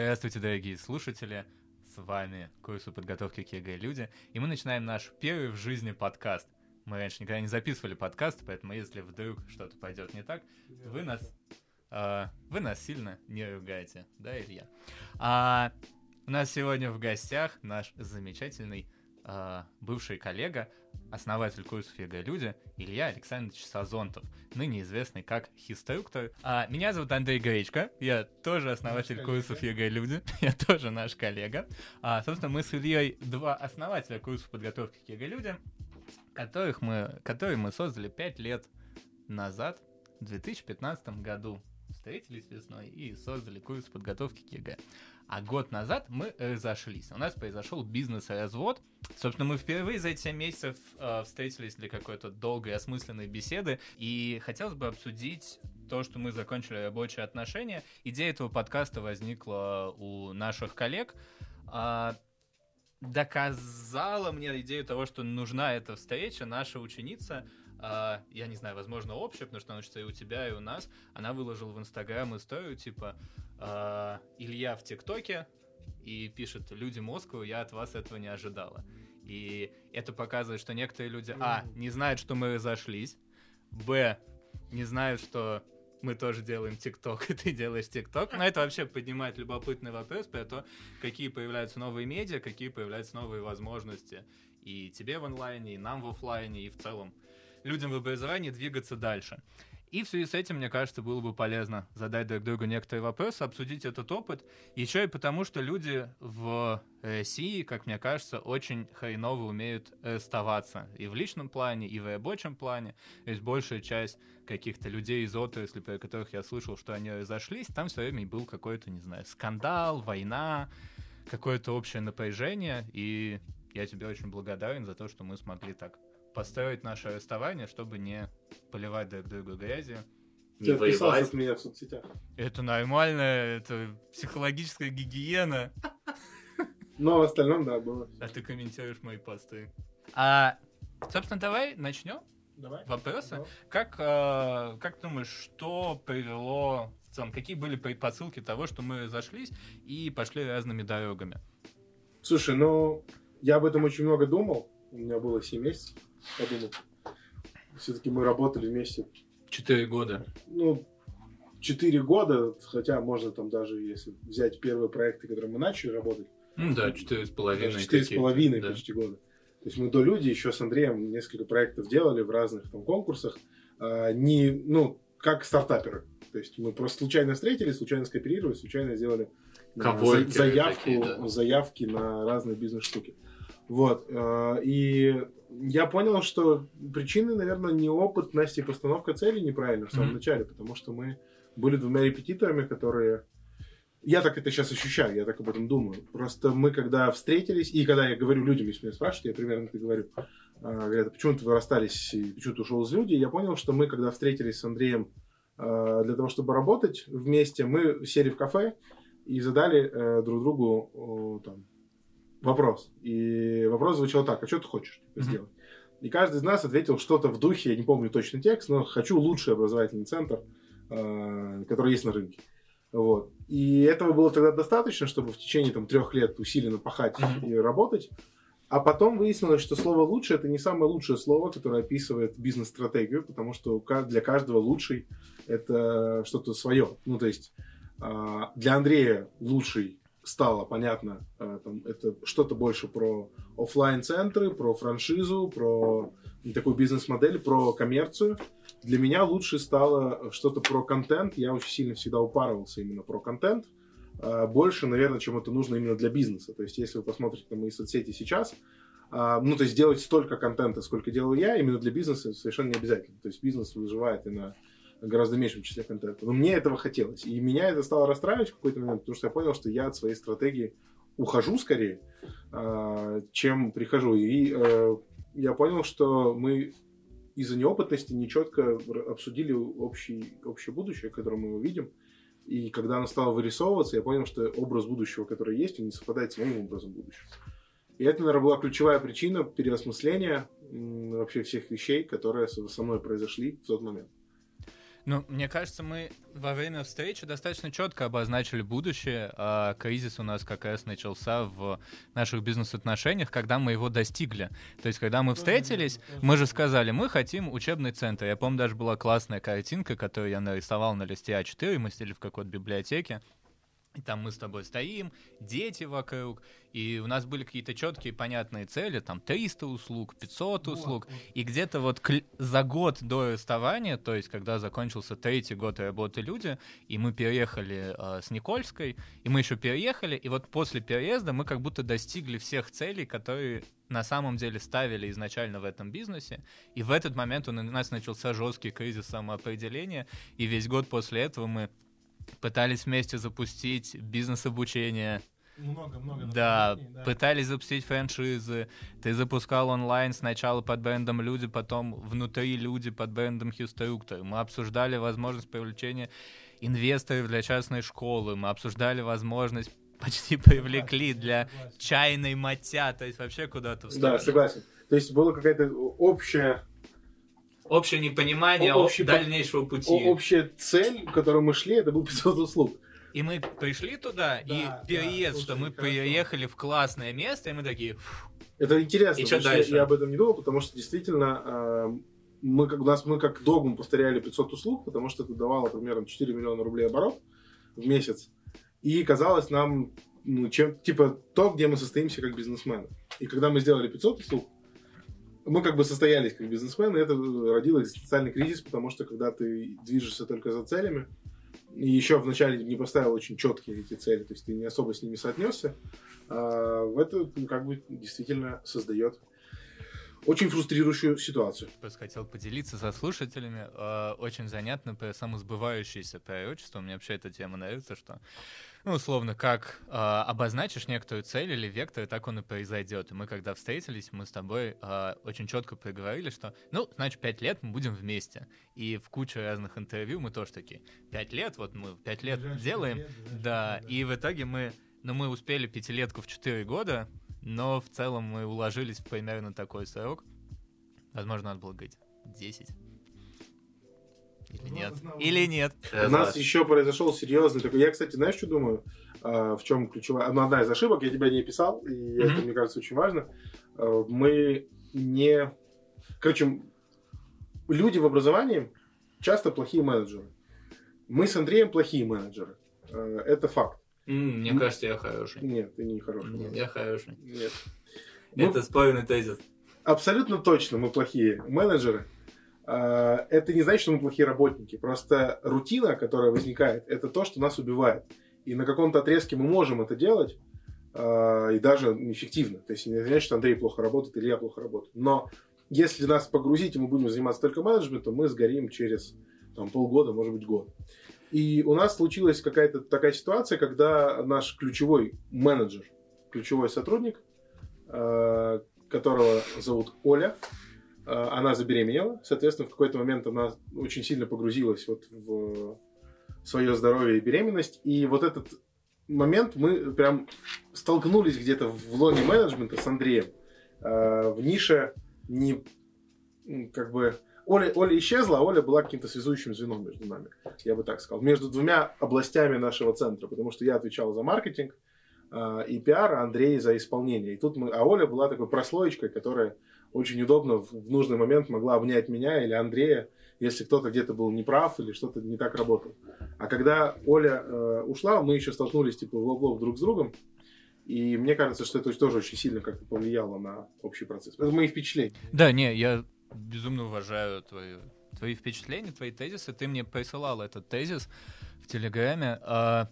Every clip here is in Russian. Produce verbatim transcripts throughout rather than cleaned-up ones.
Здравствуйте, дорогие слушатели, с вами Курсы подготовки к ЕГЭ Люди, и мы начинаем наш первый в жизни подкаст. Мы раньше никогда не записывали подкаст, поэтому если вдруг что-то пойдет не так, вы нас, э, вы нас сильно не ругаете, да, Илья? А, у нас сегодня в гостях наш замечательный э, бывший коллега, основатель курсов ЕГЭ Люди, Илья Александрович Сазонтов, ныне известный как Хиструктор. А, меня зовут Андрей Гречко, я тоже основатель курсов ЕГЭ Люди, я тоже наш коллега. А, собственно, мы с Ильей два основателя курсов подготовки к ЕГЭ Люди, которых мы, которые мы создали пять лет назад, в две тысячи пятнадцатом году. Встретились весной и создали курс подготовки к ЕГЭ. А год назад мы разошлись. У нас произошел бизнес-развод. Собственно, мы впервые за эти семь месяцев э, встретились для какой-то долгой осмысленной беседы. И хотелось бы обсудить то, что мы закончили рабочие отношения. Идея этого подкаста возникла у наших коллег. Э, доказала мне идею того, что нужна эта встреча, наша ученица, Uh, я не знаю, возможно, общее, потому что она учится и у тебя, и у нас. Она выложила в Инстаграм историю, типа, uh, Илья в ТикТоке, и пишет: люди Москвы, я от вас этого не ожидала. И это показывает, что некоторые люди, а, не знают, что мы разошлись, б, не знают, что мы тоже делаем ТикТок, и ты делаешь ТикТок. Но это вообще поднимает любопытный вопрос про то, какие появляются новые медиа, какие появляются новые возможности и тебе в онлайне, и нам в офлайне, и в целом людям в образовании двигаться дальше. И в связи с этим, мне кажется, было бы полезно задать друг другу некоторые вопросы, обсудить этот опыт, еще и потому, что люди в России, как мне кажется, очень хреново умеют расставаться и в личном плане, и в рабочем плане. То есть большая часть каких-то людей из отрасли, про которых я слышал, что они разошлись, там все время был какой-то, не знаю, скандал, война, какое-то общее напряжение, и я тебе очень благодарен за то, что мы смогли так построить наше расставание, чтобы не поливать друг друга грязью. Не воевать. Ты от меня в соцсетях. Это нормально, это психологическая гигиена. Но в остальном, да, было. А ты комментируешь мои посты. А, собственно, давай начнем. Давай. Вопросы. Давай. Как, а, как думаешь, что привело, в целом, какие были предпосылки того, что мы разошлись и пошли разными дорогами? Слушай, ну, я об этом очень много думал. У меня было семь месяцев. Подумал. Все-таки мы работали вместе. Четыре года. Ну, четыре года, хотя можно там даже, если взять первые проекты, которые мы начали работать. Ну да, четыре с половиной. Четыре с половиной почти года. То есть мы до Люди еще с Андреем несколько проектов делали в разных там конкурсах. А, не, ну, как стартаперы. То есть мы просто случайно встретились, случайно скооперировали, случайно сделали за, заявку, такие, да. заявки на разные бизнес-штуки. Вот. И я понял, что причины, наверное, неопытность и постановка целей неправильно в самом mm-hmm. начале, потому что мы были двумя репетиторами, которые... Я так это сейчас ощущаю, я так об этом думаю. Просто мы, когда встретились, и когда я говорю людям, если меня спрашивают, я примерно это говорю, говорят, почему ты расстались и почему ты ушел из Люди, я понял, что мы, когда встретились с Андреем для того, чтобы работать вместе, мы сели в кафе и задали друг другу там вопрос. И вопрос звучал так: а что ты хочешь типа, mm-hmm. сделать? И каждый из нас ответил что-то в духе, я не помню точный текст, но хочу лучший образовательный центр, э, который есть на рынке. Вот. И этого было тогда достаточно, чтобы в течение там, трех лет усиленно пахать mm-hmm. и работать. А потом выяснилось, что слово «лучший» — это не самое лучшее слово, которое описывает бизнес-стратегию, потому что для каждого «лучший» — это что-то свое. Ну, то есть э, для Андрея «лучший» стало понятно, там, это что-то больше про офлайн-центры, про франшизу, про такую бизнес-модель, про коммерцию. Для меня лучше стало что-то про контент. Я очень сильно всегда упарывался именно про контент. Больше, наверное, чем это нужно именно для бизнеса. То есть, если вы посмотрите на мои соцсети сейчас, ну, то есть, делать столько контента, сколько делаю я, именно для бизнеса совершенно не обязательно. То есть, бизнес выживает и на гораздо меньшем числе контента. Но мне этого хотелось. И меня это стало расстраивать в какой-то момент, потому что я понял, что я от своей стратегии ухожу скорее, чем прихожу. И я понял, что мы из-за неопытности нечетко обсудили общий, общее будущее, которое мы увидим. И когда оно стало вырисовываться, я понял, что образ будущего, который есть, он не совпадает с моим образом будущего. И это, наверное, была ключевая причина переосмысления вообще всех вещей, которые со мной произошли в тот момент. Ну, мне кажется, мы во время встречи достаточно четко обозначили будущее. А кризис у нас как раз начался в наших бизнес-отношениях, когда мы его достигли. То есть, когда мы встретились, мы же сказали, мы хотим учебный центр. Я помню, даже была классная картинка, которую я нарисовал на листе а четыре, мы сидели в какой-то библиотеке. И там мы с тобой стоим, дети вокруг, и у нас были какие-то четкие понятные цели, там триста услуг, пятьсот услуг, вот. И где-то вот к... за год до расставания, то есть когда закончился третий год работы «Люди», и мы переехали э, с Никольской, и мы еще переехали, и вот после переезда мы как будто достигли всех целей, которые на самом деле ставили изначально в этом бизнесе, и в этот момент у нас начался жесткий кризис самоопределения, и весь год после этого мы пытались вместе запустить бизнес-обучение. Много-много. Да, да, пытались запустить франшизы. Ты запускал онлайн сначала под брендом «Люди», потом внутри «Люди» под брендом «Хиструктор». Мы обсуждали возможность привлечения инвесторов для частной школы. Мы обсуждали возможность, почти привлекли для чайной матья, то есть вообще куда-то в сторону. Да, согласен. То есть было какая-то общая... Общее непонимание общий, дальнейшего пути. Общая цель, к которой мы шли, это был пятьсот услуг. И мы пришли туда, да, и переезд, да, что мы переехали в классное место, и мы такие... Фу. Это интересно, и что дальше? Я об этом не думал, потому что действительно мы, у нас, мы как догму повторяли пятьсот услуг, потому что это давало примерно четыре миллиона рублей оборот в месяц. И казалось нам, ну, чем, типа, то, где мы состоимся как бизнесмены. И когда мы сделали пятьсот услуг, мы как бы состоялись как бизнесмены, и это родило социальный кризис, потому что когда ты движешься только за целями, и еще вначале не поставил очень четкие эти цели, то есть ты не особо с ними соотнесся, это как бы действительно создает очень фрустрирующую ситуацию. Просто хотел поделиться со слушателями. Очень занятно про самосбывающееся пророчество. Мне вообще эта тема нравится, что, ну, условно, как э, обозначишь некоторую цель или вектор, так он и произойдет. И мы, когда встретились, мы с тобой э, очень четко проговорили, что, ну, значит, пять лет мы будем вместе. И в куче разных интервью мы тоже такие, пять лет, вот мы пять лет Жаль, делаем. Лет, да, да, и в итоге мы, ну, мы успели пятилетку в четыре года, но в целом мы уложились в примерно такой срок. Возможно, надо было говорить десять. Или нет. Или нет. У нас еще произошел серьезный такой... Я, кстати, знаешь, что думаю? А, в чем ключевая... Ну, одна из ошибок, я тебя не писал, и mm-hmm. это, мне кажется, очень важно. А, мы не... Короче, люди в образовании часто плохие менеджеры. Мы с Андреем плохие менеджеры. А, это факт. Mm, мне мы... кажется, я хороший. Нет, ты не хороший. Нет, я хороший. Нет. Это мы... спорный тезис. Абсолютно точно мы плохие менеджеры. Это не значит, что мы плохие работники. Просто рутина, которая возникает, это то, что нас убивает. И на каком-то отрезке мы можем это делать, и даже эффективно. То есть не значит, что Андрей плохо работает или я плохо работаю. Но если нас погрузить, и мы будем заниматься только менеджментом, мы сгорим через там, полгода, может быть, год. И у нас случилась какая-то такая ситуация, когда наш ключевой менеджер, ключевой сотрудник, которого зовут Оля, она забеременела, соответственно, в какой-то момент она очень сильно погрузилась вот в свое здоровье и беременность, и вот этот момент мы прям столкнулись где-то в лоне менеджмента с Андреем, в нише не как бы... Оля, Оля исчезла, а Оля была каким-то связующим звеном между нами, я бы так сказал, между двумя областями нашего центра, потому что я отвечал за маркетинг и пиар, а Андрей за исполнение, и тут мы... а Оля была такой прослоечкой, которая очень удобно в нужный момент могла обнять меня или Андрея, если кто-то где-то был неправ или что-то не так работало. А когда Оля э, ушла, мы еще столкнулись типа в лоб-лоб друг с другом, и мне кажется, что это тоже очень сильно как-то повлияло на общий процесс. Это мои впечатления. Да, не, я безумно уважаю твои, твои впечатления, твои тезисы. Ты мне присылал этот тезис в Телеграме. А...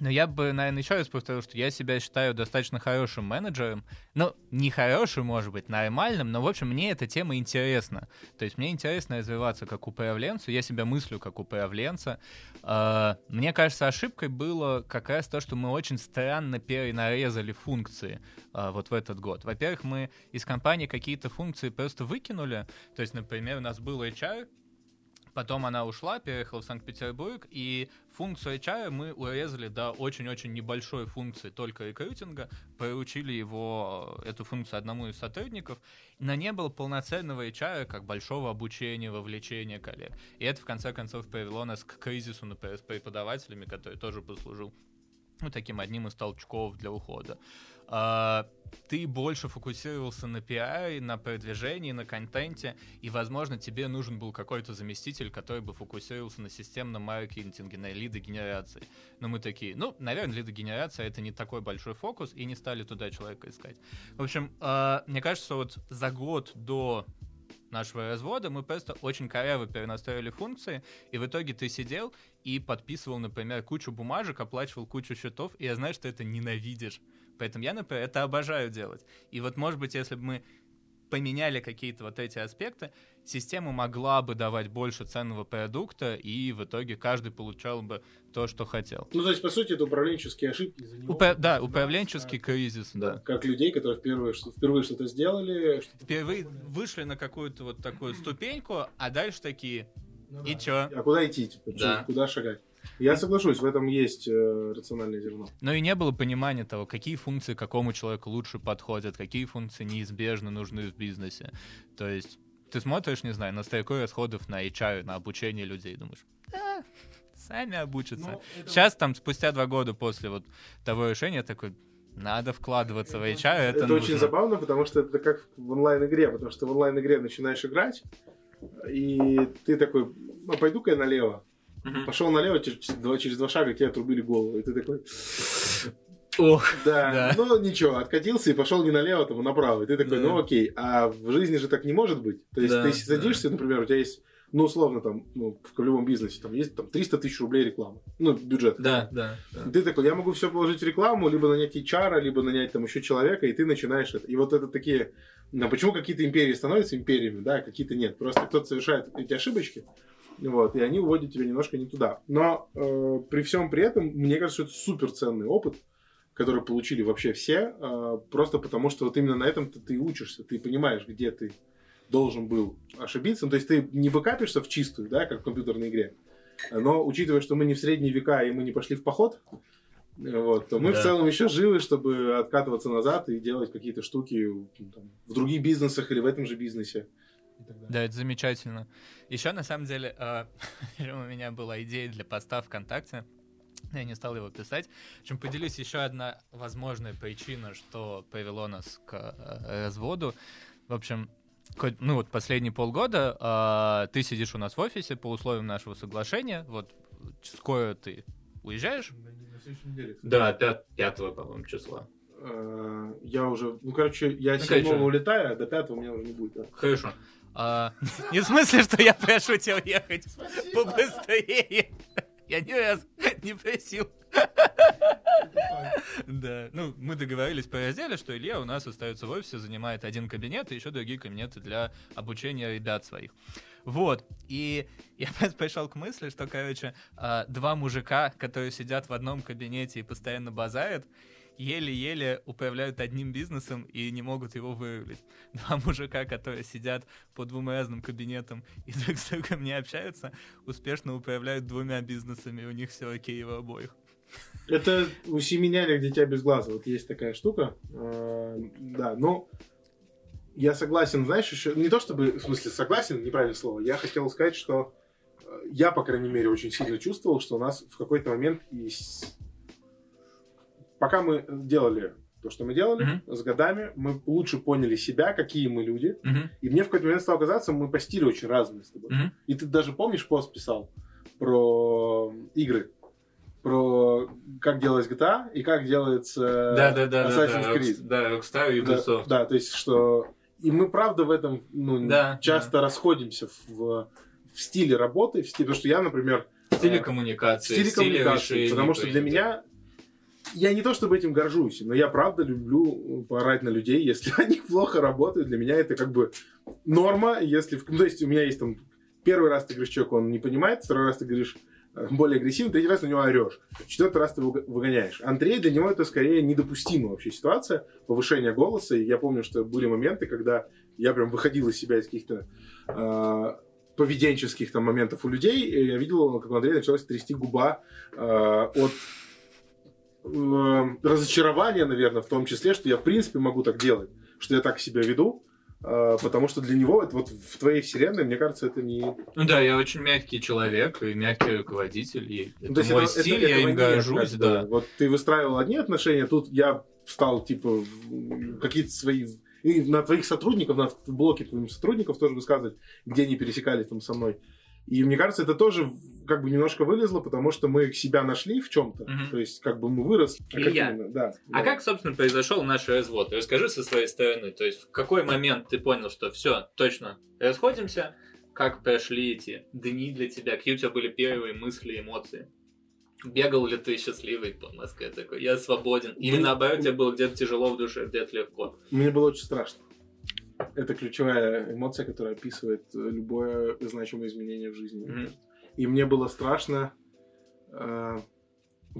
Но я бы, наверное, еще раз повторю, что я себя считаю достаточно хорошим менеджером. Ну, не хорошим, может быть, нормальным, но, в общем, мне эта тема интересна. То есть мне интересно развиваться как управленцу, я себя мыслю как управленца. Мне кажется, ошибкой было как раз то, что мы очень странно перенарезали функции вот в этот год. Во-первых, мы из компании какие-то функции просто выкинули. То есть, например, у нас был эйч ар, Потом она ушла, переехала в Санкт-Петербург, и функцию эйч ар мы урезали до очень-очень небольшой функции только рекрутинга, поручили его, эту функцию одному из сотрудников, но не было полноценного эйч ар, как большого обучения, вовлечения коллег. И это, в конце концов, привело нас к кризису, например, с преподавателями, который тоже послужил ну, таким одним из толчков для ухода. А, ты больше фокусировался на пиаре, на продвижении, на контенте, и, возможно, тебе нужен был какой-то заместитель, который бы фокусировался на системном маркетинге, на лидогенерации. Но мы такие, ну, наверное, лидогенерация — это не такой большой фокус, и не стали туда человека искать. В общем, а, мне кажется, вот за год до нашего развода мы просто очень коряво перенастроили функции, и в итоге ты сидел и подписывал, например, кучу бумажек, оплачивал кучу счетов, и я знаю, что это ненавидишь. Поэтому я, например, это обожаю делать. И вот, может быть, если бы мы поменяли какие-то вот эти аспекты, система могла бы давать больше ценного продукта, и в итоге каждый получал бы то, что хотел. Ну, то есть, по сути, это управленческие ошибки. Из-за него, Упра- да, управленческий да, кризис, да. Как людей, которые впервые, впервые что-то сделали. Что-то впервые попробовали. Вышли на какую-то вот такую ступеньку, а дальше такие, ну, и да. чё? А куда идти? Типа, да. Куда шагать? Я соглашусь, в этом есть э, рациональное зерно. Но и не было понимания того, какие функции какому человеку лучше подходят, какие функции неизбежно нужны в бизнесе. То есть ты смотришь, не знаю, на строку расходов на эйч ар, на обучение людей, думаешь, да, сами обучатся. Это... Сейчас там спустя два года после вот того решения такой, надо вкладываться в эйч ар, это, это нужно. Очень забавно, потому что это как в онлайн-игре, потому что в онлайн-игре начинаешь играть, и ты такой, ну, пойду-ка я налево. Mm-hmm. Пошел налево, через два, через два шага тебе отрубили голову, и ты такой... Ох, да, да, ну ничего, откатился и пошел не налево, а направо, и ты такой, да. ну окей, а в жизни же так не может быть. То есть да, ты садишься, да. например, у тебя есть, ну условно, там, ну, в любом бизнесе, там есть там, триста тысяч рублей рекламы, ну бюджет. Да, да, да. Ты такой, я могу все положить в рекламу, либо нанять эйч ар, либо нанять там еще человека, и ты начинаешь это. И вот это такие, ну, почему какие-то империи становятся империями, да, а какие-то нет, просто кто-то совершает эти ошибочки. Вот, и они уводят тебя немножко не туда. Но э, при всем при этом, мне кажется, что это суперценный опыт, который получили вообще все, э, просто потому что вот именно на этом ты учишься, ты понимаешь, где ты должен был ошибиться. Ну, то есть ты не бэкапишься в чистую, да, как в компьютерной игре, но учитывая, что мы не в средние века и мы не пошли в поход, вот, то мы да. в целом еще живы, чтобы откатываться назад и делать какие-то штуки там, в других бизнесах или в этом же бизнесе. Да, это замечательно. Еще, на самом деле, э, у меня была идея для поста ВКонтакте, я не стал его писать. В общем, поделюсь еще одна возможная причина, что привело нас к э, разводу. В общем, хоть, ну вот последние полгода э, ты сидишь у нас в офисе по условиям нашего соглашения, вот скоро ты уезжаешь. На следующей неделе. Да, пятого, по-моему, числа. Я уже, ну, короче, я седьмого улетаю, а до пятого у меня уже не будет. Да. Хорошо. А, не в смысле, что я прошу тебя уехать Спасибо. побыстрее. Я ни разу не просил. Да. Ну, мы договорились по разделе, что Илья у нас остается в офисе, занимает один кабинет и еще другие кабинеты для обучения ребят своих. Вот. И я пришел к мысли, что, короче, два мужика, которые сидят в одном кабинете и постоянно базарят, еле-еле управляют одним бизнесом и не могут его выявить. Два мужика, которые сидят по двум разным кабинетам и друг с другом не общаются, успешно управляют двумя бизнесами, у них все окей в обоих. Это у семеняли дитя без глаза. Вот есть такая штука. Да, но я согласен, знаешь, еще... Не то чтобы, в смысле, согласен, неправильное слово. Я хотел сказать, что я, по крайней мере, очень сильно чувствовал, что у нас в какой-то момент есть... Пока мы делали то, что мы делали, uh-huh. с годами мы лучше поняли себя, какие мы люди. Uh-huh. И мне в какой-то момент стало казаться, мы по стилю очень разные с тобой. Uh-huh. И ты даже помнишь, пост писал про игры, про как делать джи ти эй и как делается Assassin's Creed. Да, Rockstar и Ubisoft. Да, то есть что... И мы, правда, в этом ну, да, часто да. расходимся в, в стиле работы, в стиле... Потому что я, например... В стиле коммуникации. В стиле, в стиле коммуникации, решения, потому что для меня... Я не то чтобы этим горжусь, но я правда люблю поорать на людей, если они плохо работают. Для меня это как бы норма. Если, ну, то есть у меня есть там... Первый раз ты говоришь человеку, он не понимает. Второй раз ты говоришь более агрессивно. Третий раз на него орешь. Четвертый раз ты его выгоняешь. Андрей, для него это скорее недопустимая вообще ситуация. Повышение голоса. И я помню, что были моменты, когда я прям выходил из себя из каких-то... Э- поведенческих там моментов у людей. Я видел, как у Андрея началась трясти губа э, от э, разочарования, наверное, в том числе, что я в принципе могу так делать, что я так себя веду. Потому что для него, это вот в твоей вселенной, мне кажется, это не... Ну да, я очень мягкий человек и мягкий руководитель. И ну, это мой это, стиль, это, я им горжусь, да. Вот ты выстраивал одни отношения, тут я стал, типа, какие-то свои... И на твоих сотрудников, на блоке твоих сотрудников тоже высказывать, где они пересекались там со мной. И мне кажется, это тоже как бы немножко вылезло, потому что мы себя нашли в чем-то, mm-hmm. то есть как бы мы выросли. Илья, а, как, да, а да. как, собственно, произошел наш развод? Расскажи со своей стороны, то есть в какой момент ты понял, что все, точно, расходимся, как прошли эти дни для тебя, какие у тебя были первые мысли, эмоции? Бегал ли ты счастливый по Москве такой, я свободен, или мне... наоборот, тебе было где-то тяжело в душе, где-то легко? Мне было очень страшно. Это ключевая эмоция, которая описывает любое значимое изменение в жизни. Mm-hmm. И мне было страшно э,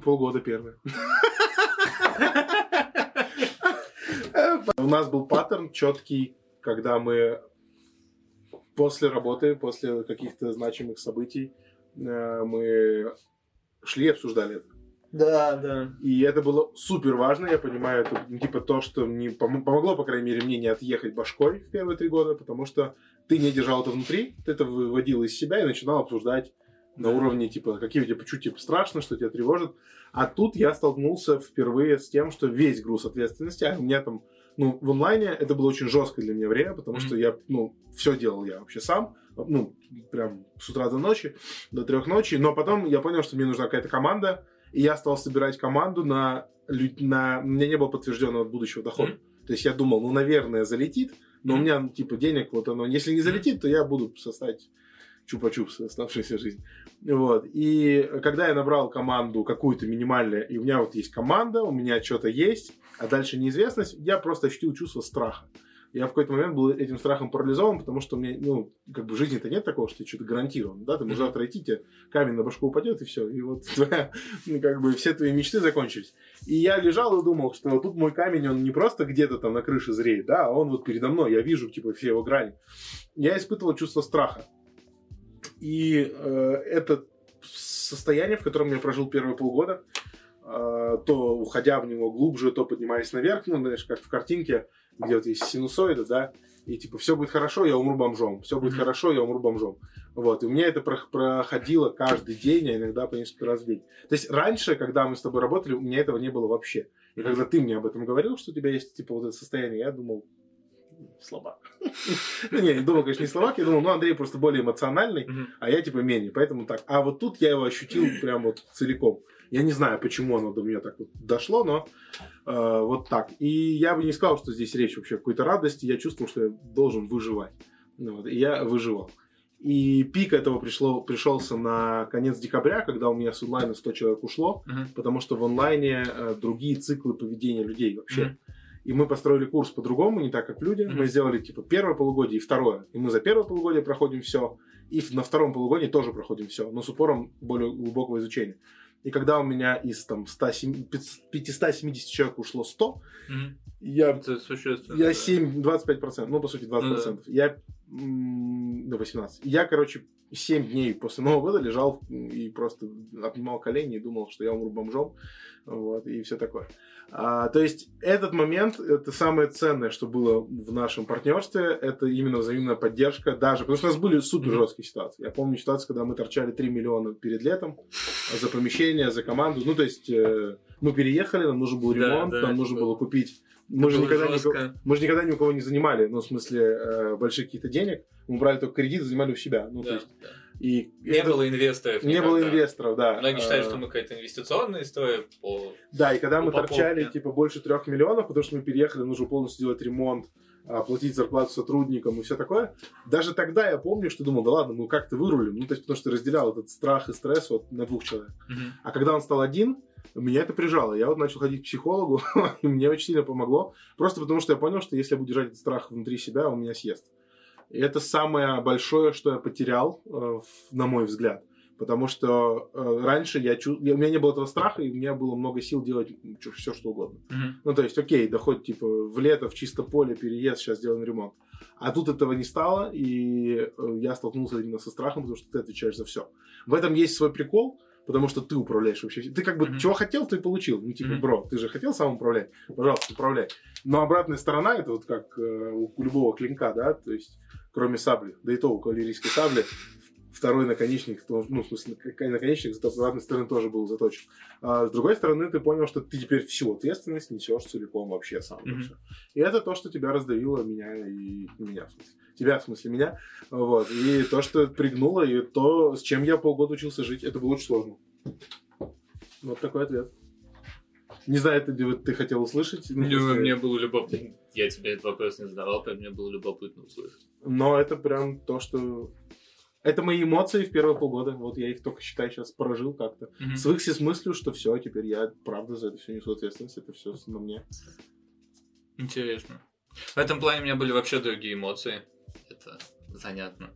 полгода первых. У нас был паттерн четкий, когда мы после работы, после каких-то значимых событий, мы шли и обсуждали это. Да, да. И это было супер важно, я понимаю, это типа то, что мне пом- помогло, по крайней мере, мне не отъехать башкой в первые три года, потому что ты не держал это внутри, ты это выводил из себя и начинал обсуждать на уровне, типа, какие у тебя чуть-чуть типа, страшно, что тебя тревожит. А тут я столкнулся впервые с тем, что весь груз ответственности, а у меня там, ну, в онлайне это было очень жесткое для меня время, потому mm-hmm. что я, ну, все делал я вообще сам, ну, прям с утра до ночи, до трех ночи, но потом я понял, что мне нужна какая-то команда, и я стал собирать команду на... на... У меня не было подтвержденного будущего дохода. Mm-hmm. То есть я думал, ну, наверное, залетит, но mm-hmm. у меня, типа, денег вот оно... Если не залетит, то я буду составить чупа-чупс оставшуюся жизнь. Вот. И когда я набрал команду какую-то минимальную, и у меня вот есть команда, у меня что-то есть, а дальше неизвестность, я просто ощутил чувство страха. Я в какой-то момент был этим страхом парализован, потому что мне, ну, как бы в жизни-то нет такого, что ты что-то гарантирован, да, ты можешь завтра идти, тебе камень на башку упадет, и все, и вот твоя, ну, как бы все твои мечты закончились. И я лежал и думал, что вот тут мой камень, он не просто где-то там на крыше зреет, да, он вот передо мной, я вижу, типа, все его грани. Я испытывал чувство страха. И э, это состояние, в котором я прожил первые полгода, э, то уходя в него глубже, то поднимаясь наверх, ну, знаешь, как в картинке, где вот есть синусоида, да, и типа все будет хорошо, я умру бомжом, все будет mm-hmm. хорошо, я умру бомжом. Вот, и у меня это проходило каждый день, а иногда по несколько раз в день. То есть раньше, когда мы с тобой работали, у меня этого не было вообще. И когда ты мне об этом говорил, что у тебя есть типа вот это состояние, я думал, слабак. Ну, не, не думал, конечно, не слабак, я думал, ну, Андрей просто более эмоциональный, а я типа менее, поэтому так. А вот тут я его ощутил прям вот целиком. Я не знаю, почему оно до меня так вот дошло, но э, вот так. И я бы не сказал, что здесь речь вообще о какой-то радости. Я чувствовал, что я должен выживать. Вот, и я выживал. И пик этого пришло, пришелся на конец декабря, когда у меня с онлайна сто человек ушло, uh-huh. потому что в онлайне э, другие циклы поведения людей вообще. Uh-huh. И мы построили курс по-другому, не так, как люди. Uh-huh. Мы сделали типа первое полугодие и второе. И мы за первое полугодие проходим все. И на втором полугодии тоже проходим все, но с упором более глубокого изучения. И когда у меня из там, сто семьдесят, пятьсот семьдесят человек ушло сто, mm-hmm. я, это существенно, я семь, да. двадцать пять процентов, ну, по сути, двадцать процентов, mm-hmm. я, м- ну, восемнадцать процентов. Я, короче, семь дней после Нового года лежал и просто обнимал колени и думал, что я умру бомжом, вот, и все такое. А, то есть этот момент, это самое ценное, что было в нашем партнерстве, это именно взаимная поддержка даже, потому что у нас были супер жесткие ситуации. Я помню ситуацию, когда мы торчали три миллиона перед летом за помещение, за команду, ну, то есть э, мы переехали, нам нужен был ремонт, да, да, нам нужно было, было купить... Мы же, никогда никого, мы же никогда ни у кого не занимали, ну, в смысле, э, больших каких-то денег. Мы брали только кредит, занимали у себя. Ну, да, то есть, да. и не это, было инвесторов. Не никогда. было инвесторов, да. Многие считают, что мы какая-то инвестиционная история по... Да, и когда по мы покупке. торчали, типа, больше трех миллионов, потому что мы переехали, нужно полностью делать ремонт, платить зарплату сотрудникам и все такое. Даже тогда я помню, что думал, да ладно, мы как-то вырулим. Ну, то есть, потому что разделял этот страх и стресс вот на двух человек. Uh-huh. А когда он стал один, меня это прижало. Я вот начал ходить к психологу, и мне очень сильно помогло. Просто потому, что я понял, что если я буду держать этот страх внутри себя, он меня съест. И это самое большое, что я потерял, на мой взгляд. Потому что э, раньше я чу... у меня не было этого страха, и у меня было много сил делать все, что угодно. Mm-hmm. Ну, то есть, окей, да хоть типа в лето, в чисто поле, переезд, сейчас сделаем ремонт. А тут этого не стало, и я столкнулся именно со страхом, потому что ты отвечаешь за все. В этом есть свой прикол, потому что ты управляешь вообще. Ты как бы mm-hmm. чего хотел, ты и получил. Ну, типа, mm-hmm. бро, ты же хотел сам управлять? Пожалуйста, управляй. Но обратная сторона, это вот как э, у любого клинка, да, то есть, кроме сабли, да и то у кавалерийской сабли, второй наконечник, ну, в смысле, наконечник с обратной стороны тоже был заточен. А с другой стороны, ты понял, что ты теперь всю ответственность несешь целиком вообще сам. Mm-hmm. Вообще. И это то, что тебя раздавило, меня и меня, в смысле. Тебя, в смысле, меня. Вот. И то, что пригнуло, и то, с чем я полгода учился жить, это было очень сложно. Вот такой ответ. Не знаю, это где ты хотел услышать. Мне, мне было любопытно. Я тебе этот вопрос не задавал, поэтому мне было любопытно услышать. Но это прям то, что... Это мои эмоции в первые полгода. Вот я их только, считай, сейчас прожил как-то. Mm-hmm. Свыкся с мыслью, что все, теперь я правда за это все несу ответственность. Это все на мне. Интересно. В этом плане у меня были вообще другие эмоции. Это занятно.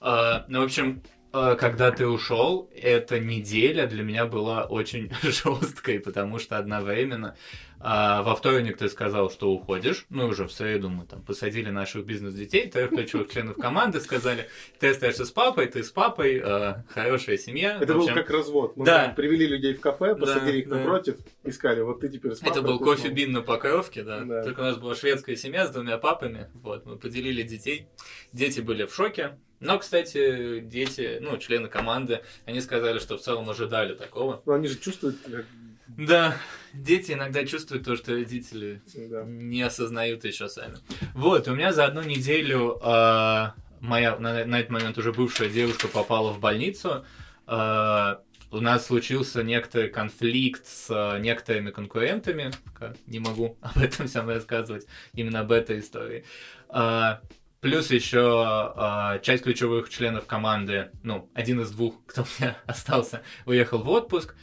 А, ну, в общем, когда ты ушел, эта неделя для меня была очень жесткой, потому что одновременно а, во вторник ты сказал, что уходишь, ну уже в среду мы там посадили наших бизнес-детей, трех ключевых членов команды, сказали, ты остаешься с папой, ты с папой, а, хорошая семья. Это общем... был как развод, мы да. привели людей в кафе, посадили да, их напротив да. и сказали, вот ты теперь с папой. Это был кофе-бин на Покровке, да. да, только у нас была шведская семья с двумя папами, вот, мы поделили детей, дети были в шоке. Но, кстати, дети, ну, члены команды, они сказали, что в целом ожидали такого. Но они же чувствуют... Да, дети иногда чувствуют то, что родители да. не осознают еще сами. Вот, у меня за одну неделю э, моя, на, на этот момент уже бывшая девушка попала в больницу. Э, у нас случился некоторый конфликт с некоторыми конкурентами. Не могу об этом всем рассказывать, именно об этой истории. Э, Плюс еще э, часть ключевых членов команды, ну, один из двух, кто у меня остался, уехал в отпуск.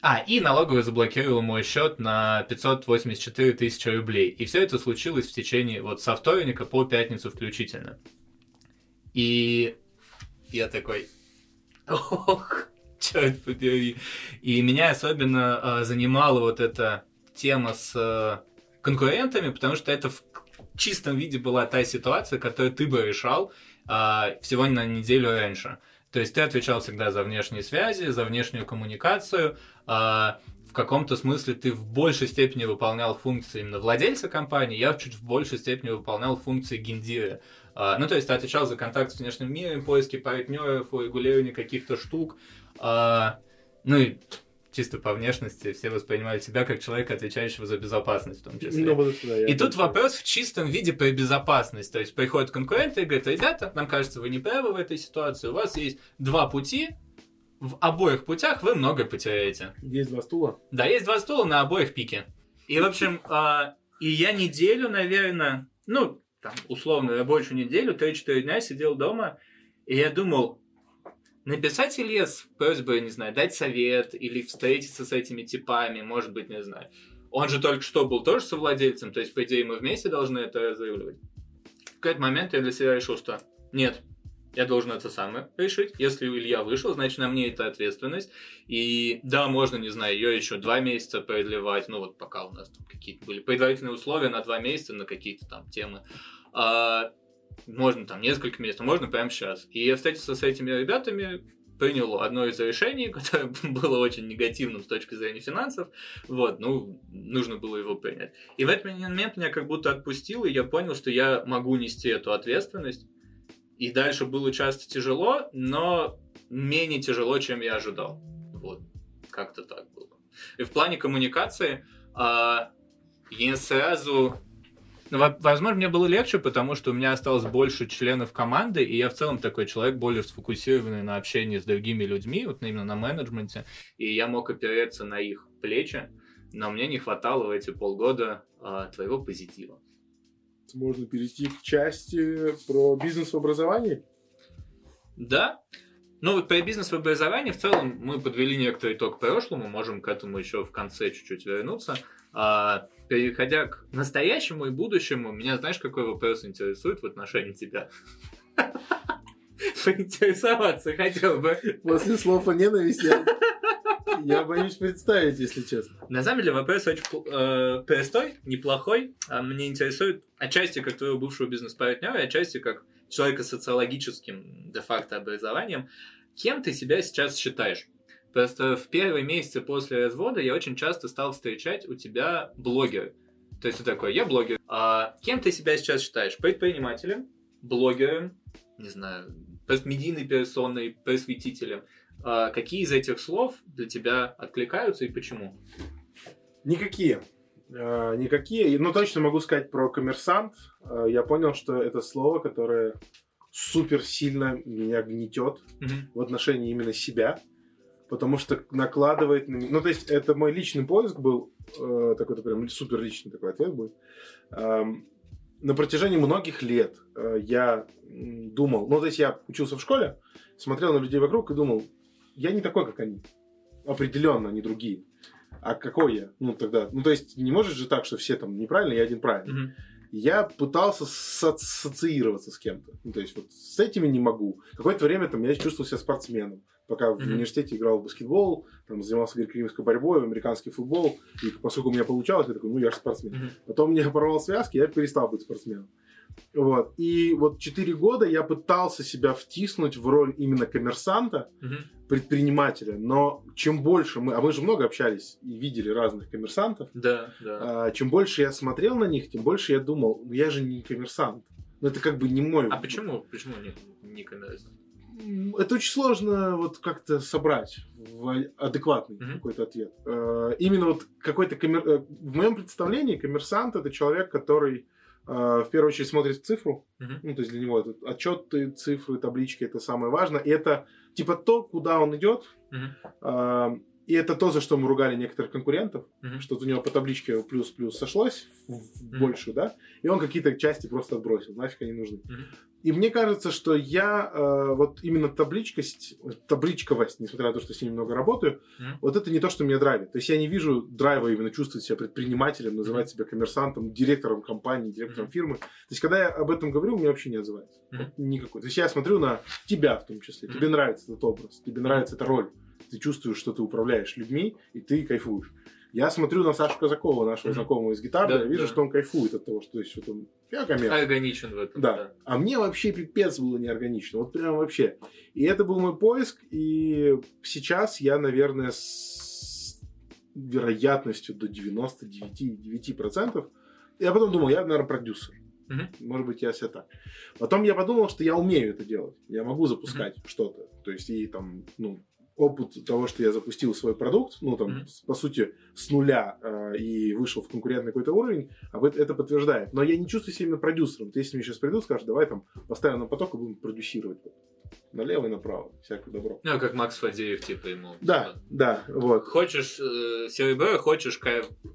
А, и налоговая заблокировала мой счет на пятьсот восемьдесят четыре тысячи рублей. И все это случилось в течение вот со вторника по пятницу включительно. И я такой, ох, черт побери. И меня особенно э, занимала вот эта тема с э, конкурентами, потому что это в В чистом виде была та ситуация, которую ты бы решал а, всего на неделю раньше. То есть ты отвечал всегда за внешние связи, за внешнюю коммуникацию. А, в каком-то смысле ты в большей степени выполнял функции именно владельца компании, я чуть в большей степени выполнял функции гендира. А, ну, то есть ты отвечал за контакт с внешним миром, поиски партнеров, урегулирование каких-то штук. А, ну и... Чисто по внешности все воспринимали тебя как человека, отвечающего за безопасность в том числе. Ну, вот сюда, и тут вопрос в чистом виде про безопасность. То есть приходят конкуренты и говорят, ребята, нам кажется, вы не правы в этой ситуации, у вас есть два пути, в обоих путях вы много потеряете. Есть два стула? Да, есть два стула на обоих пике. И, в общем, э, и я неделю, наверное, ну, там, условно, рабочую неделю, три-четыре дня сидел дома, и я думал, написать Илье с просьбой, не знаю, дать совет или встретиться с этими типами, может быть, не знаю. Он же только что был тоже совладельцем, то есть, по идее, мы вместе должны это заявлять. В какой-то момент я для себя решил, что нет, я должен это сам решить. Если Илья вышел, значит, на мне это ответственность. И да, можно, не знаю, ее еще два месяца продлевать, ну вот пока у нас там какие-то были предварительные условия на два месяца, на какие-то там темы. Можно там несколько месяцев, можно прямо сейчас. И я встретился с этими ребятами, принял одно из решений, которое было очень негативным с точки зрения финансов. Вот, ну, нужно было его принять. И в этот момент меня как будто отпустило, и я понял, что я могу нести эту ответственность. И дальше было часто тяжело, но менее тяжело, чем я ожидал. Вот, как-то так было. И в плане коммуникации а, я сразу... Возможно, мне было легче, потому что у меня осталось больше членов команды, и я в целом такой человек, более сфокусированный на общении с другими людьми, вот именно на менеджменте, и я мог опереться на их плечи, но мне не хватало в эти полгода а, твоего позитива. Можно перейти к части про бизнес в образовании? Да. Ну вот про бизнес в образовании в целом мы подвели некоторый итог к прошлому, можем к этому еще в конце чуть-чуть вернуться. А, переходя к настоящему и будущему, меня знаешь, какой вопрос интересует в отношении тебя? поинтересоваться хотел бы. После слов о ненависти я боюсь представить, если честно. На самом деле вопрос очень э, простой, неплохой. Мне интересует отчасти как твоего бывшего бизнес-партнера, отчасти как человека с социологическим де-факто образованием. Кем ты себя сейчас считаешь? Просто в первые месяцы после развода я очень часто стал встречать у тебя блогеры. То есть ты такой, я блогер. А кем ты себя сейчас считаешь? Предпринимателем, блогером, не знаю, медийной персоной, просветителем. А какие из этих слов для тебя откликаются и почему? Никакие. Никакие. Ну, точно могу сказать про коммерсант. Я понял, что это слово, которое супер сильно меня гнетет mm-hmm. в отношении именно себя. Потому что накладывает на меня... Ну, то есть, это мой личный поиск был. Э, такой-то прям супер личный такой ответ будет. Эм, на протяжении многих лет э, я думал... Ну, то есть, я учился в школе, смотрел на людей вокруг и думал, я не такой, как они. Определенно, они другие. А какой я? Ну, тогда... Ну, то есть, не может же так, что все там неправильно, я один правильный. Mm-hmm. Я пытался ассоциироваться с кем-то. Ну, то есть, вот с этими не могу. Какое-то время там, я чувствовал себя спортсменом. Пока mm-hmm. в университете играл в баскетбол, там, занимался греко-римской борьбой, в американский футбол. И поскольку у меня получалось, я такой, ну, я же спортсмен. Mm-hmm. Потом мне порвал связки, я перестал быть спортсменом. Вот. И вот четыре года я пытался себя втиснуть в роль именно коммерсанта, mm-hmm. предпринимателя. Но чем больше мы... А мы же много общались и видели разных коммерсантов. Да, да. А, чем больше я смотрел на них, тем больше я думал, ну, я же не коммерсант. Ну, это как бы не мой... А почему, почему не, не коммерсант? Это очень сложно вот как-то собрать в адекватный mm-hmm. какой-то ответ. Именно вот какой-то коммер... В моем представлении коммерсант – это человек, который в первую очередь смотрит в цифру. Mm-hmm. Ну, то есть для него отчеты, цифры, таблички – это самое важное. И это типа то, куда он идет. Mm-hmm. И это то, за что мы ругали некоторых конкурентов, mm-hmm. что у него по табличке плюс-плюс сошлось в mm-hmm. большую, да, и он какие-то части просто отбросил, нафиг они нужны. Mm-hmm. И мне кажется, что я э, вот именно табличкость, табличковость, несмотря на то, что с ней много работаю, mm-hmm. вот это не то, что меня драйвит. То есть я не вижу драйва именно чувствовать себя предпринимателем, называть mm-hmm. себя коммерсантом, директором компании, директором mm-hmm. фирмы. То есть когда я об этом говорю, у меня вообще не отзывается. Mm-hmm. Никакой. То есть я смотрю на тебя в том числе. Mm-hmm. Тебе нравится этот образ, тебе нравится эта роль. Ты чувствуешь, что ты управляешь людьми, и ты кайфуешь. Я смотрю на Сашу Казакова, нашего mm-hmm. знакомого из «Гитары», да, я вижу, да. что он кайфует от того, что... То есть, вот он, я коммерческий. Органичен в этом, да. да. А мне вообще пипец было неорганично. Вот прям вообще. И это был мой поиск, и сейчас я, наверное, с вероятностью до девяносто девять целых девять десятых процента... Я потом думал, я, наверное, продюсер. Mm-hmm. Может быть, я себя так. Потом я подумал, что я умею это делать. Я могу запускать mm-hmm. что-то. То есть, и там, ну... Опыт того, что я запустил свой продукт, ну, там, mm-hmm. по сути, с нуля э, и вышел в конкурентный какой-то уровень, а это подтверждает. Но я не чувствую себя именно продюсером. Если мне сейчас придут, скажут, давай там поставим на поток и будем продюсировать налево и направо. Всякое добро. Ну, как Макс Фадеев, типа, ему. Да, да, вот. Хочешь э, серебро, хочешь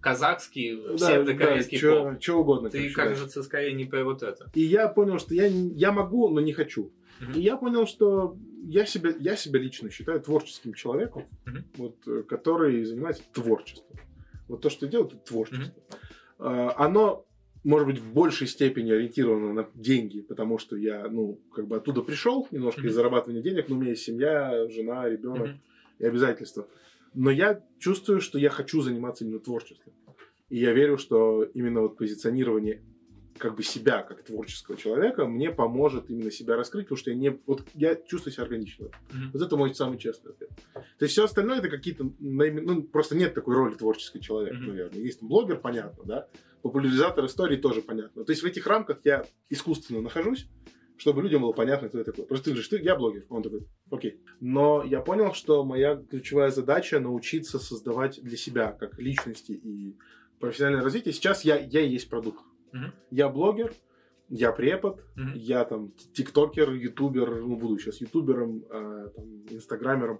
казахский, да, северокорейский да, поп. Чего угодно. Ты, короче, кажется, да. скорее не про вот это. И я понял, что я, я могу, но не хочу. Mm-hmm. И я понял, что... Я себя, я себя лично считаю творческим человеком, mm-hmm. вот, который занимается творчеством. Вот то, что делает, это творчество. Mm-hmm. Оно, может быть, в большей степени ориентировано на деньги, потому что я, ну, как бы оттуда пришел немножко mm-hmm. из зарабатывания денег, но у меня есть семья, жена, ребенок mm-hmm. и обязательства. Но я чувствую, что я хочу заниматься именно творчеством. И я верю, что именно вот позиционирование как бы себя, как творческого человека, мне поможет именно себя раскрыть, потому что я не... Вот я чувствую себя органично. Mm-hmm. Вот это мой самый честный ответ. То есть все остальное это какие-то... Ну, просто нет такой роли творческого человека, mm-hmm. наверное. Есть там блогер, понятно, да? Популяризатор истории тоже понятно. То есть в этих рамках я искусственно нахожусь, чтобы людям было понятно, кто я такой. Просто ты говоришь, ты, я блогер. Он такой, окей. Но я понял, что моя ключевая задача научиться создавать для себя, как личности и профессиональное развитие. Сейчас я, я и есть продукт. Mm-hmm. Я блогер, я препод, mm-hmm. я там тиктокер, ютубер, ну, буду сейчас ютубером, э, там, инстаграмером.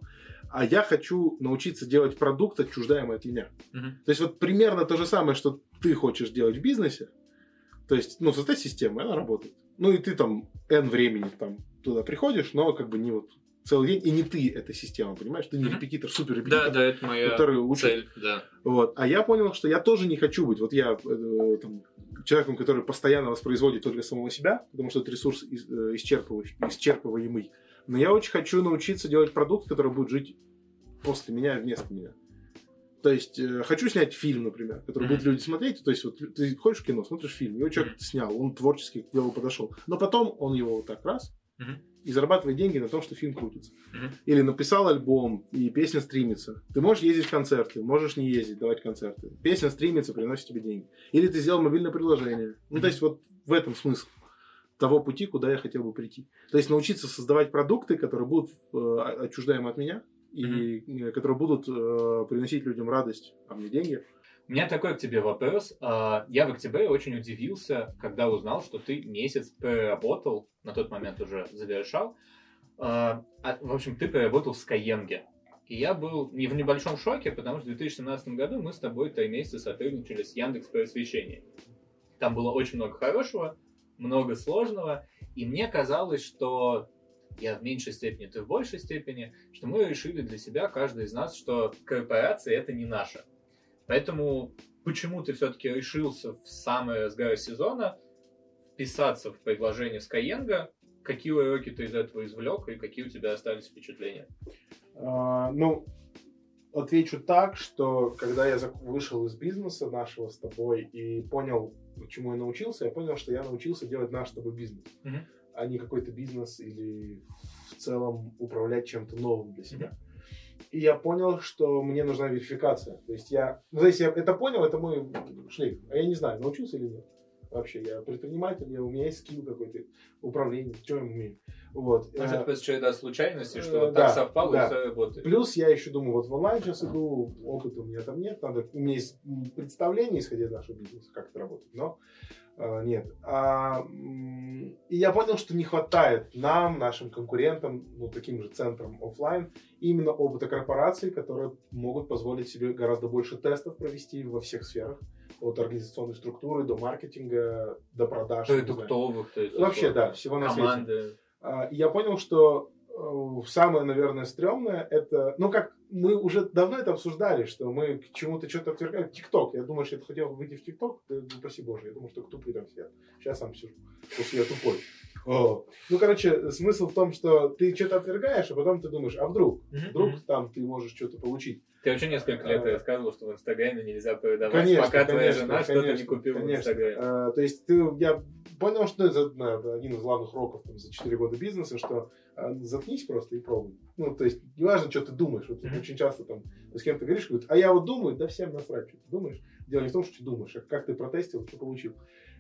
А я хочу научиться делать продукт, отчуждаемый от меня. Mm-hmm. То есть вот примерно то же самое, что ты хочешь делать в бизнесе. То есть, ну, создать систему, она работает. Ну, и ты там N времени там туда приходишь, но как бы не вот целый день. И не ты эта система, понимаешь? Ты не mm-hmm. репетитор, супер-репетитор, да, да, это моя который учит. Цель, да. Вот. А я понял, что я тоже не хочу быть. Вот я э, там... человеком, который постоянно воспроизводит только самого себя, потому что это ресурс исчерпываемый. Но я очень хочу научиться делать продукт, который будет жить после меня, вместо меня. То есть, э, хочу снять фильм, например, который будут люди смотреть. То есть, вот ты ходишь в кино, смотришь фильм, его человек снял, он творчески к делу подошел. Но потом он его вот так раз и зарабатывает деньги на том, что фильм крутится. Или написал альбом, и песня стримится. Ты можешь ездить в концерты, можешь не ездить, давать концерты. Песня стримится, приносит тебе деньги. Или ты сделал мобильное приложение. Ну, то есть, вот в этом смысл того пути, куда я хотел бы прийти. То есть, научиться создавать продукты, которые будут э, отчуждаемы от меня, и mm-hmm. которые будут э, приносить людям радость, а мне деньги. У меня такой к тебе вопрос. Я в октябре очень удивился, когда узнал, что ты месяц переработал, на тот момент уже завершал. В общем, ты переработал в Skyeng. И я был не в небольшом шоке, потому что в две тысячи семнадцатом году мы с тобой три месяца сотрудничали с Яндекс.Просвещением. Там было очень много хорошего, много сложного, и мне казалось, что я в меньшей степени, ты в большей степени, что мы решили для себя, каждый из нас, что корпорация — это не наша. Поэтому почему ты все-таки решился в самый разгар сезона вписаться в предложение Skyeng? Какие уроки ты из этого извлек и какие у тебя остались впечатления? А, ну, отвечу так, что когда я вышел из бизнеса нашего с тобой и понял, чему я научился, я понял, что я научился делать наш с тобой бизнес. Угу. А не какой-то бизнес или в целом управлять чем-то новым для себя. Mm-hmm. И я понял, что мне нужна верификация. То есть я, ну, то есть я это понял, это мой шлейф. А я не знаю, научился или нет. Вообще, я предприниматель, я, у меня есть скилл какой-то, управление, что я умею. Вот. А это просто череда случайностей, что вот так да, совпало, да. И все работает. Плюс я еще думаю, вот в онлайн сейчас иду, опыта у меня там нет, надо, у меня есть представление, исходя из нашего бизнеса, как это работает, но Uh, нет. Uh, и я понял, что не хватает нам, нашим конкурентам, ну, таким же центрам офлайн, именно опыта корпораций, которые могут позволить себе гораздо больше тестов провести во всех сферах. От организационной структуры до маркетинга, до продаж. Продуктовых. То есть, вообще, да, всего на свете. Uh, я понял, что uh, самое, наверное, стрёмное, это, ну, как мы уже давно это обсуждали, что мы к чему-то что-то отвергаем. ТикТок. Я думаю, что я хотел выйти в ТикТок. Да, прости боже, я думаю, что тупые там сидят. Сейчас сам сижу, потому что я тупой. О. Ну, короче, смысл в том, что ты что-то отвергаешь, а потом ты думаешь, а вдруг? Mm-hmm. Вдруг там ты можешь что-то получить. Ты вообще несколько лет а, рассказывал, что в Инстаграме нельзя продавать, конечно, пока конечно, твоя жена конечно, что-то не купила в Инстаграме. А, то есть ты, я понял, что это да, один из главных уроков там, за четыре года бизнеса, что а, заткнись просто и пробуй. Ну, то есть неважно, что ты думаешь. Вот, mm-hmm. Очень часто там с кем-то говоришь, говорят, а я вот думаю, да всем насрать, что ты думаешь. Дело не в том, что ты думаешь, а как ты протестил, что получил.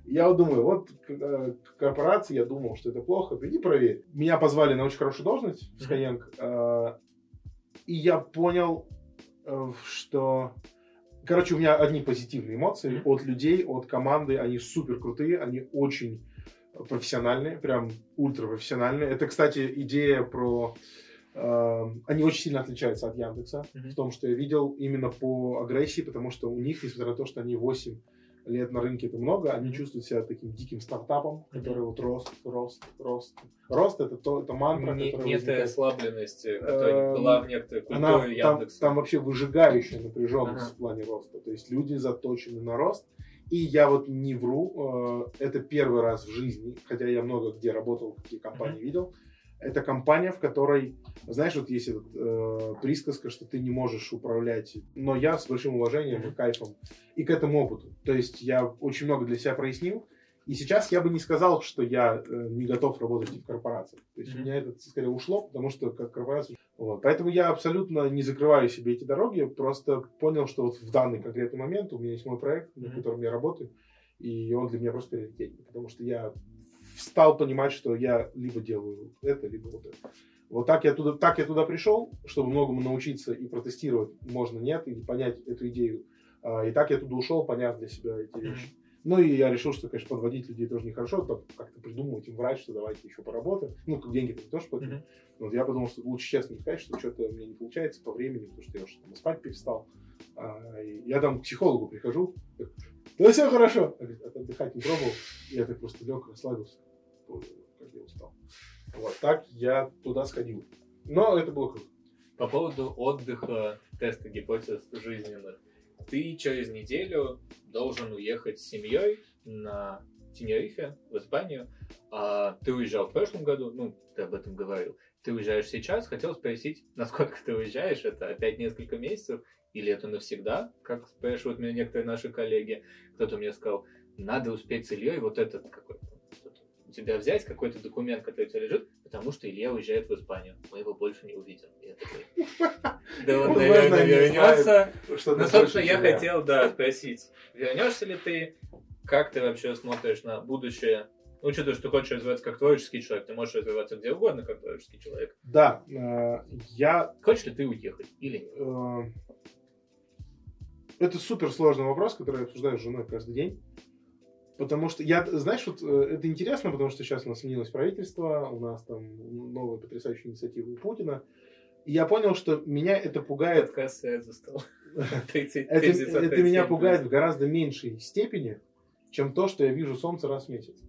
Я вот думаю, вот к корпорации я думал, что это плохо, иди проверь. Меня позвали на очень хорошую должность в Skyeng, mm-hmm. и я понял, что... Короче, у меня одни позитивные эмоции mm-hmm. от людей, от команды, они супер крутые, они очень профессиональные, прям ультрапрофессиональные. Это, кстати, идея про... Они очень сильно отличаются от Яндекса, mm-hmm. в том, что я видел именно по агрессии, потому что у них, несмотря на то, что они восемь лет на рынке это много, они mm-hmm. чувствуют себя таким диким стартапом, который mm-hmm. вот рост, рост, рост. Рост — это, то, это мантра, не, которая нет возникает. Ослабленности, которая была в некоторой культуре Она, Яндекса. Там, там вообще выжигающая напряженность uh-huh. в плане роста. То есть люди заточены на рост. И я вот не вру, это первый раз в жизни, хотя я много где работал, какие компании mm-hmm. видел. Это компания, в которой, знаешь, вот есть этот, э, присказка, что ты не можешь управлять, но я с большим уважением и кайфом и к этому опыту. То есть я очень много для себя прояснил, и сейчас я бы не сказал, что я э, не готов работать в корпорации. То есть mm-hmm. у меня это, скорее, ушло, потому что как корпорация... Вот. Поэтому я абсолютно не закрываю себе эти дороги, просто понял, что вот в данный конкретный момент у меня есть мой проект, mm-hmm. на котором я работаю, и он для меня просто приоритетный, потому что я... стал понимать, что я либо делаю это, либо вот это. Вот так я туда, так я туда пришел, чтобы многому научиться и протестировать можно, нет, и понять эту идею. И так я туда ушел, поняв для себя эти вещи. Ну и я решил, что, конечно, подводить людей тоже нехорошо, там как-то придумывать им врать, что давайте еще поработаем. Ну, как деньги-то тоже платят. Mm-hmm. Вот я подумал, что лучше честно сказать, что что-то у меня не получается по времени, потому что я уже там спать перестал. А, я там к психологу прихожу, так, да все хорошо. Я, говорит, отдыхать не пробовал, я так просто лег, расслабился, как я устал. Вот так я туда сходил. Но это было круто. По поводу отдыха, теста гипотез жизненных. Ты через неделю должен уехать с семьей на Тенерифе, в Испанию. А ты уезжал в прошлом году, ну, ты об этом говорил. Ты уезжаешь сейчас. Хотел спросить, насколько ты уезжаешь? Это опять несколько месяцев или это навсегда? Как спрашивают меня некоторые наши коллеги. Кто-то мне сказал, надо успеть с Ильей вот этот какой-то. У тебя взять какой-то документ, который у тебя лежит, потому что Илья уезжает в Испанию. Мы его больше не увидим. Я такой, да он, наверное, вернется. Ну, собственно, я хотел, да, спросить, вернешься ли ты, как ты вообще смотришь на будущее? Учитывая, что ты хочешь развиваться как творческий человек, ты можешь развиваться где угодно как творческий человек. Да, я... Хочешь ли ты уехать или нет? Это суперсложный вопрос, который я обсуждаю с женой каждый день. Потому что, я, знаешь, вот это интересно, потому что сейчас у нас сменилось правительство, у нас там новая потрясающая инициатива у Путина. И я понял, что меня это пугает... Подкаст я застал. Это меня пугает в гораздо меньшей степени, чем то, что я вижу солнце раз в месяц.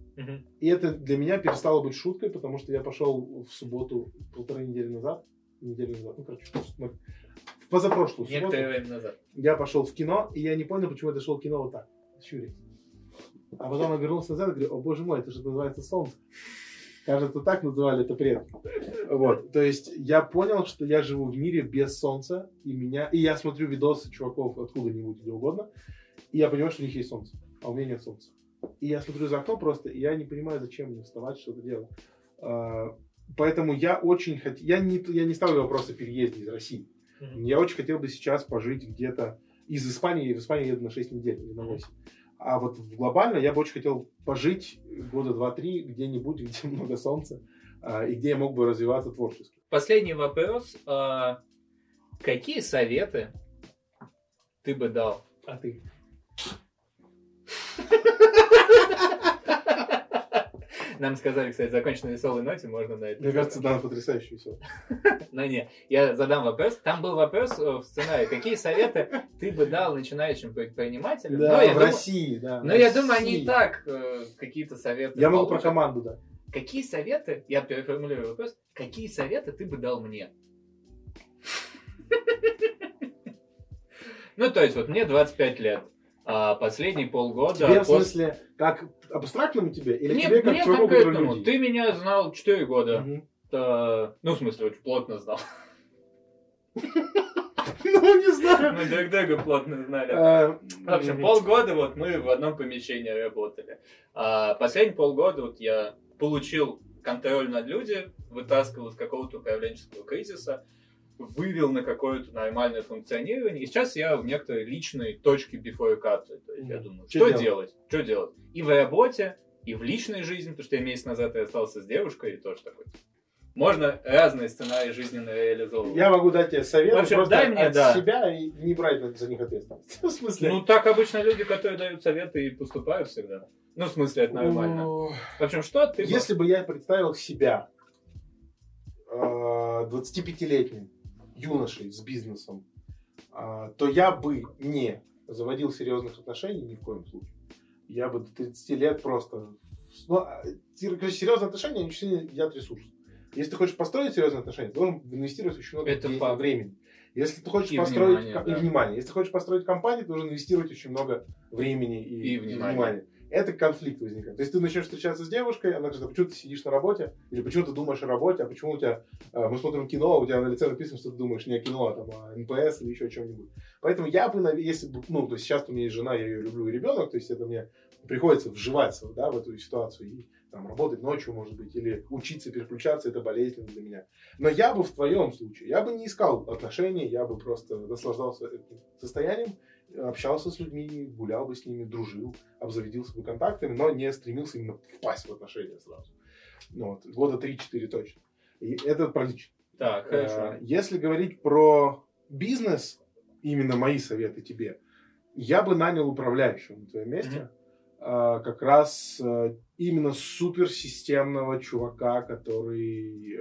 И это для меня перестало быть шуткой, потому что я пошел в субботу полторы недели назад, неделю назад, ну, короче, в позапрошлую субботу. Некоторое время назад. Я пошел в кино, и я не понял, почему я дошел в кино вот так, щурясь. А потом он вернулся назад и говорит, о боже мой, это же называется солнце. Кажется, так называли это предки. Вот, то есть я понял, что я живу в мире без солнца, и меня, и я смотрю видосы чуваков откуда-нибудь, где угодно, и я понимаю, что у них есть солнце, а у меня нет солнца. И я смотрю за окно просто, и я не понимаю, зачем мне вставать, что-то делать. Поэтому я очень хотел, я не, я не ставлю вопрос о переезде из России. Я очень хотел бы сейчас пожить где-то из Испании, и в Испании еду на шесть недель или на восемь. А вот глобально я бы очень хотел пожить года два-три где-нибудь, где много солнца, и где я мог бы развиваться творчески. Последний вопрос. Какие советы ты бы дал? А ты? Нам сказали, кстати, закончить на веселой ноте, можно на это... Мне кажется, да, потрясающе весело. Ну нет, я задам вопрос. Там был вопрос в сценарии. Какие советы ты бы дал начинающим предпринимателям? Да, в России, да. Но я думаю, они и так какие-то советы... Я могу про команду, да. Какие советы... Я переформулирую вопрос. Какие советы ты бы дал мне? Ну, то есть, вот мне двадцать пять лет. А последние полгода... Тебе, в смысле, после... как абстрактному тебе? Или мне, тебе, как мне человеку, конкретному. Людей? Ты меня знал четыре года. Угу. То... Ну, в смысле, очень плотно знал. Ну, не знаю. Мы друг друга плотно знали. В общем, полгода вот мы в одном помещении работали. Последние полгода вот я получил контроль над людьми, вытаскивал из какого-то управленческого кризиса, вывел на какое-то нормальное функционирование. И сейчас я в некоторой личной точке бифуркации. То есть mm. я думаю, что, что делать? делать? Что делать? И в работе, и в личной жизни, потому что я месяц назад я остался с девушкой, и тоже такой. Можно разные сценарии жизненно реализовывать. Я могу дать тебе совет, в общем, просто дай мне, от да. себя и не брать за них ответственность. В смысле? Ну, так обычно люди, которые дают советы, и поступают всегда. Ну, в смысле, это нормально. Uh... В общем, что ты... Если бы я представил себя двадцатипятилетним, юношей с бизнесом, то я бы не заводил серьезных отношений ни в коем случае. Я бы до тридцати лет просто... Ну, серьезные отношения, они чуть ли едят ресурс. Если ты хочешь построить серьезные отношения, ты должен инвестировать очень много это по... времени. Если ты хочешь и построить... Внимание, да. И внимание. Если ты хочешь построить компанию, ты должен инвестировать очень много времени и, и внимания. внимания. Это конфликт возникает. То есть ты начнешь встречаться с девушкой, она говорит, а почему ты сидишь на работе? Или почему ты думаешь о работе? А почему у тебя... Мы смотрим кино, у тебя на лице написано, что ты думаешь не о кино, а там, о эн пэ эс или еще о чем-нибудь. Поэтому я бы, если бы... Ну, то есть сейчас у меня есть жена, я ее люблю, и ребенок, то есть это мне приходится вживаться, да, в эту ситуацию и там, работать ночью, может быть, или учиться переключаться, это болезненно для меня. Но я бы в твоем случае, я бы не искал отношений, я бы просто наслаждался этим состоянием, общался с людьми, гулял бы с ними, дружил, обзаведился бы контактами, но не стремился именно впасть в отношения сразу. Ну, вот, года три-четыре точно. И это про лично. Так, хорошо. Если говорить про бизнес, именно мои советы тебе, я бы нанял управляющего на твоем месте, mm-hmm. как раз именно суперсистемного чувака, который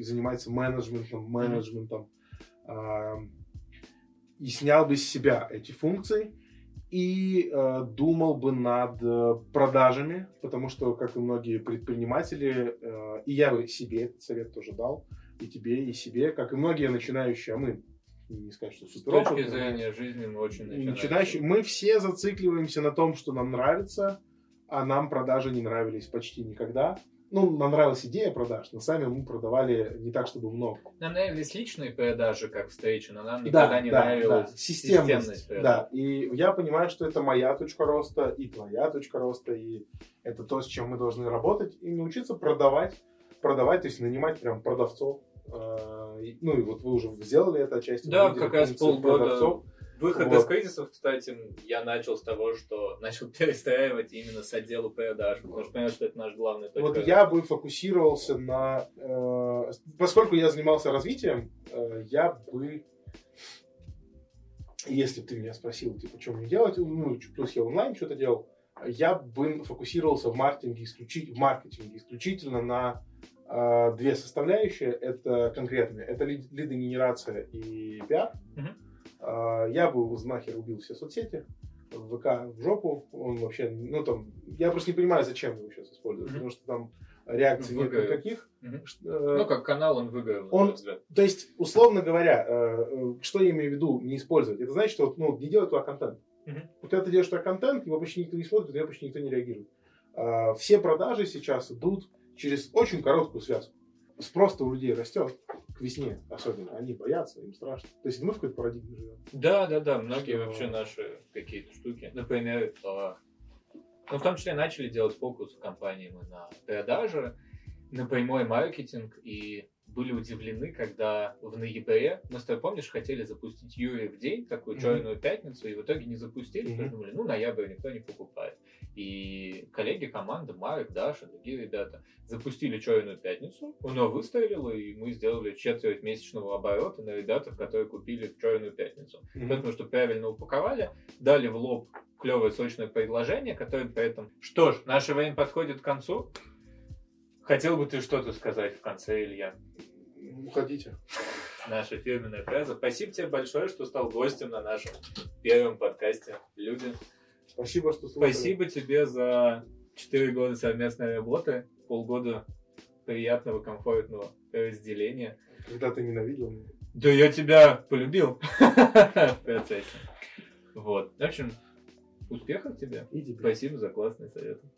занимается менеджментом, менеджментом, mm-hmm. и снял бы с себя эти функции и э, думал бы над э, продажами, потому что, как и многие предприниматели, э, и я бы себе этот совет тоже дал, и тебе, и себе, как и многие начинающие, а мы не сказать, что супер опыт. С точки зрения жизни мы очень начинающие. Мы все зацикливаемся на том, что нам нравится, а нам продажи не нравились почти никогда. Ну, нам нравилась идея продаж, но сами мы продавали не так, чтобы много. Нам нравились личные продажи, как встречи, но нам никогда да, не да, нравилась да. системность. системность да, и я понимаю, что это моя точка роста и твоя точка роста, и это то, с чем мы должны работать и научиться продавать, продавать, то есть нанимать прям продавцов. Ну, и вот вы уже сделали это отчасти. Да, как раз полгода. Продавцов. Выход вот. Из кризисов, кстати, я начал с того, что начал перестраивать именно с отдела продаж, потому что понял, что это наш главный точка. Вот я бы фокусировался на... Э, поскольку я занимался развитием, э, я бы... Если ты меня спросил, типа, что мне делать, ну, плюс я онлайн что-то делал, я бы фокусировался в маркетинге, исключи, в маркетинге исключительно на э, две составляющие, это конкретные, это лидогенерация и пиар. Mm-hmm. Я бы нахер убил все соцсети, в ВК в жопу, он вообще, ну там, я просто не понимаю, зачем его сейчас использовать, mm-hmm. потому что там реакций нет никаких. Mm-hmm. Ну, как канал он выиграл, он, на мой взгляд. То есть, условно говоря, что я имею в виду не использовать, это значит, что ну, не делать туда контент. Mm-hmm. Вот когда ты делаешь туда контент, его почти никто не смотрит, его почти никто не реагирует. Все продажи сейчас идут через очень короткую связку. Спрос-то у людей растет, к весне особенно, они боятся, им страшно. То есть мы в какой-то парадигме живем. Да, да, да, многие что... вообще наши какие-то штуки, например, а... ну, в том числе начали делать фокус в компании мы на продажи, на прямой маркетинг, и были удивлены, когда в ноябре, мы с тобой, помнишь, хотели запустить Юрий в день, такую mm-hmm. черную пятницу, и в итоге не запустили, mm-hmm. потому что думали, ну, ноябрь никто не покупает. И коллеги, команда, Марик, Даша, другие ребята запустили черную пятницу, оно выстрелило, и мы сделали четверть месячного оборота на ребятах, которые купили в черную пятницу. Mm-hmm. Потому что правильно упаковали, дали в лоб клевое сочное предложение, которое при этом... Что ж, наше время подходит к концу. Хотел бы ты что-то сказать в конце, Илья? Уходите. Наша фирменная фраза. Спасибо тебе большое, что стал гостем на нашем первом подкасте «Люди». Спасибо, что слушали. Спасибо тебе за четыре года совместной работы, полгода приятного, комфортного разделения. Когда ты ненавидел меня. Да я тебя полюбил в процессе. Вот. В общем, успехов тебе. И тебе. Спасибо за классные советы.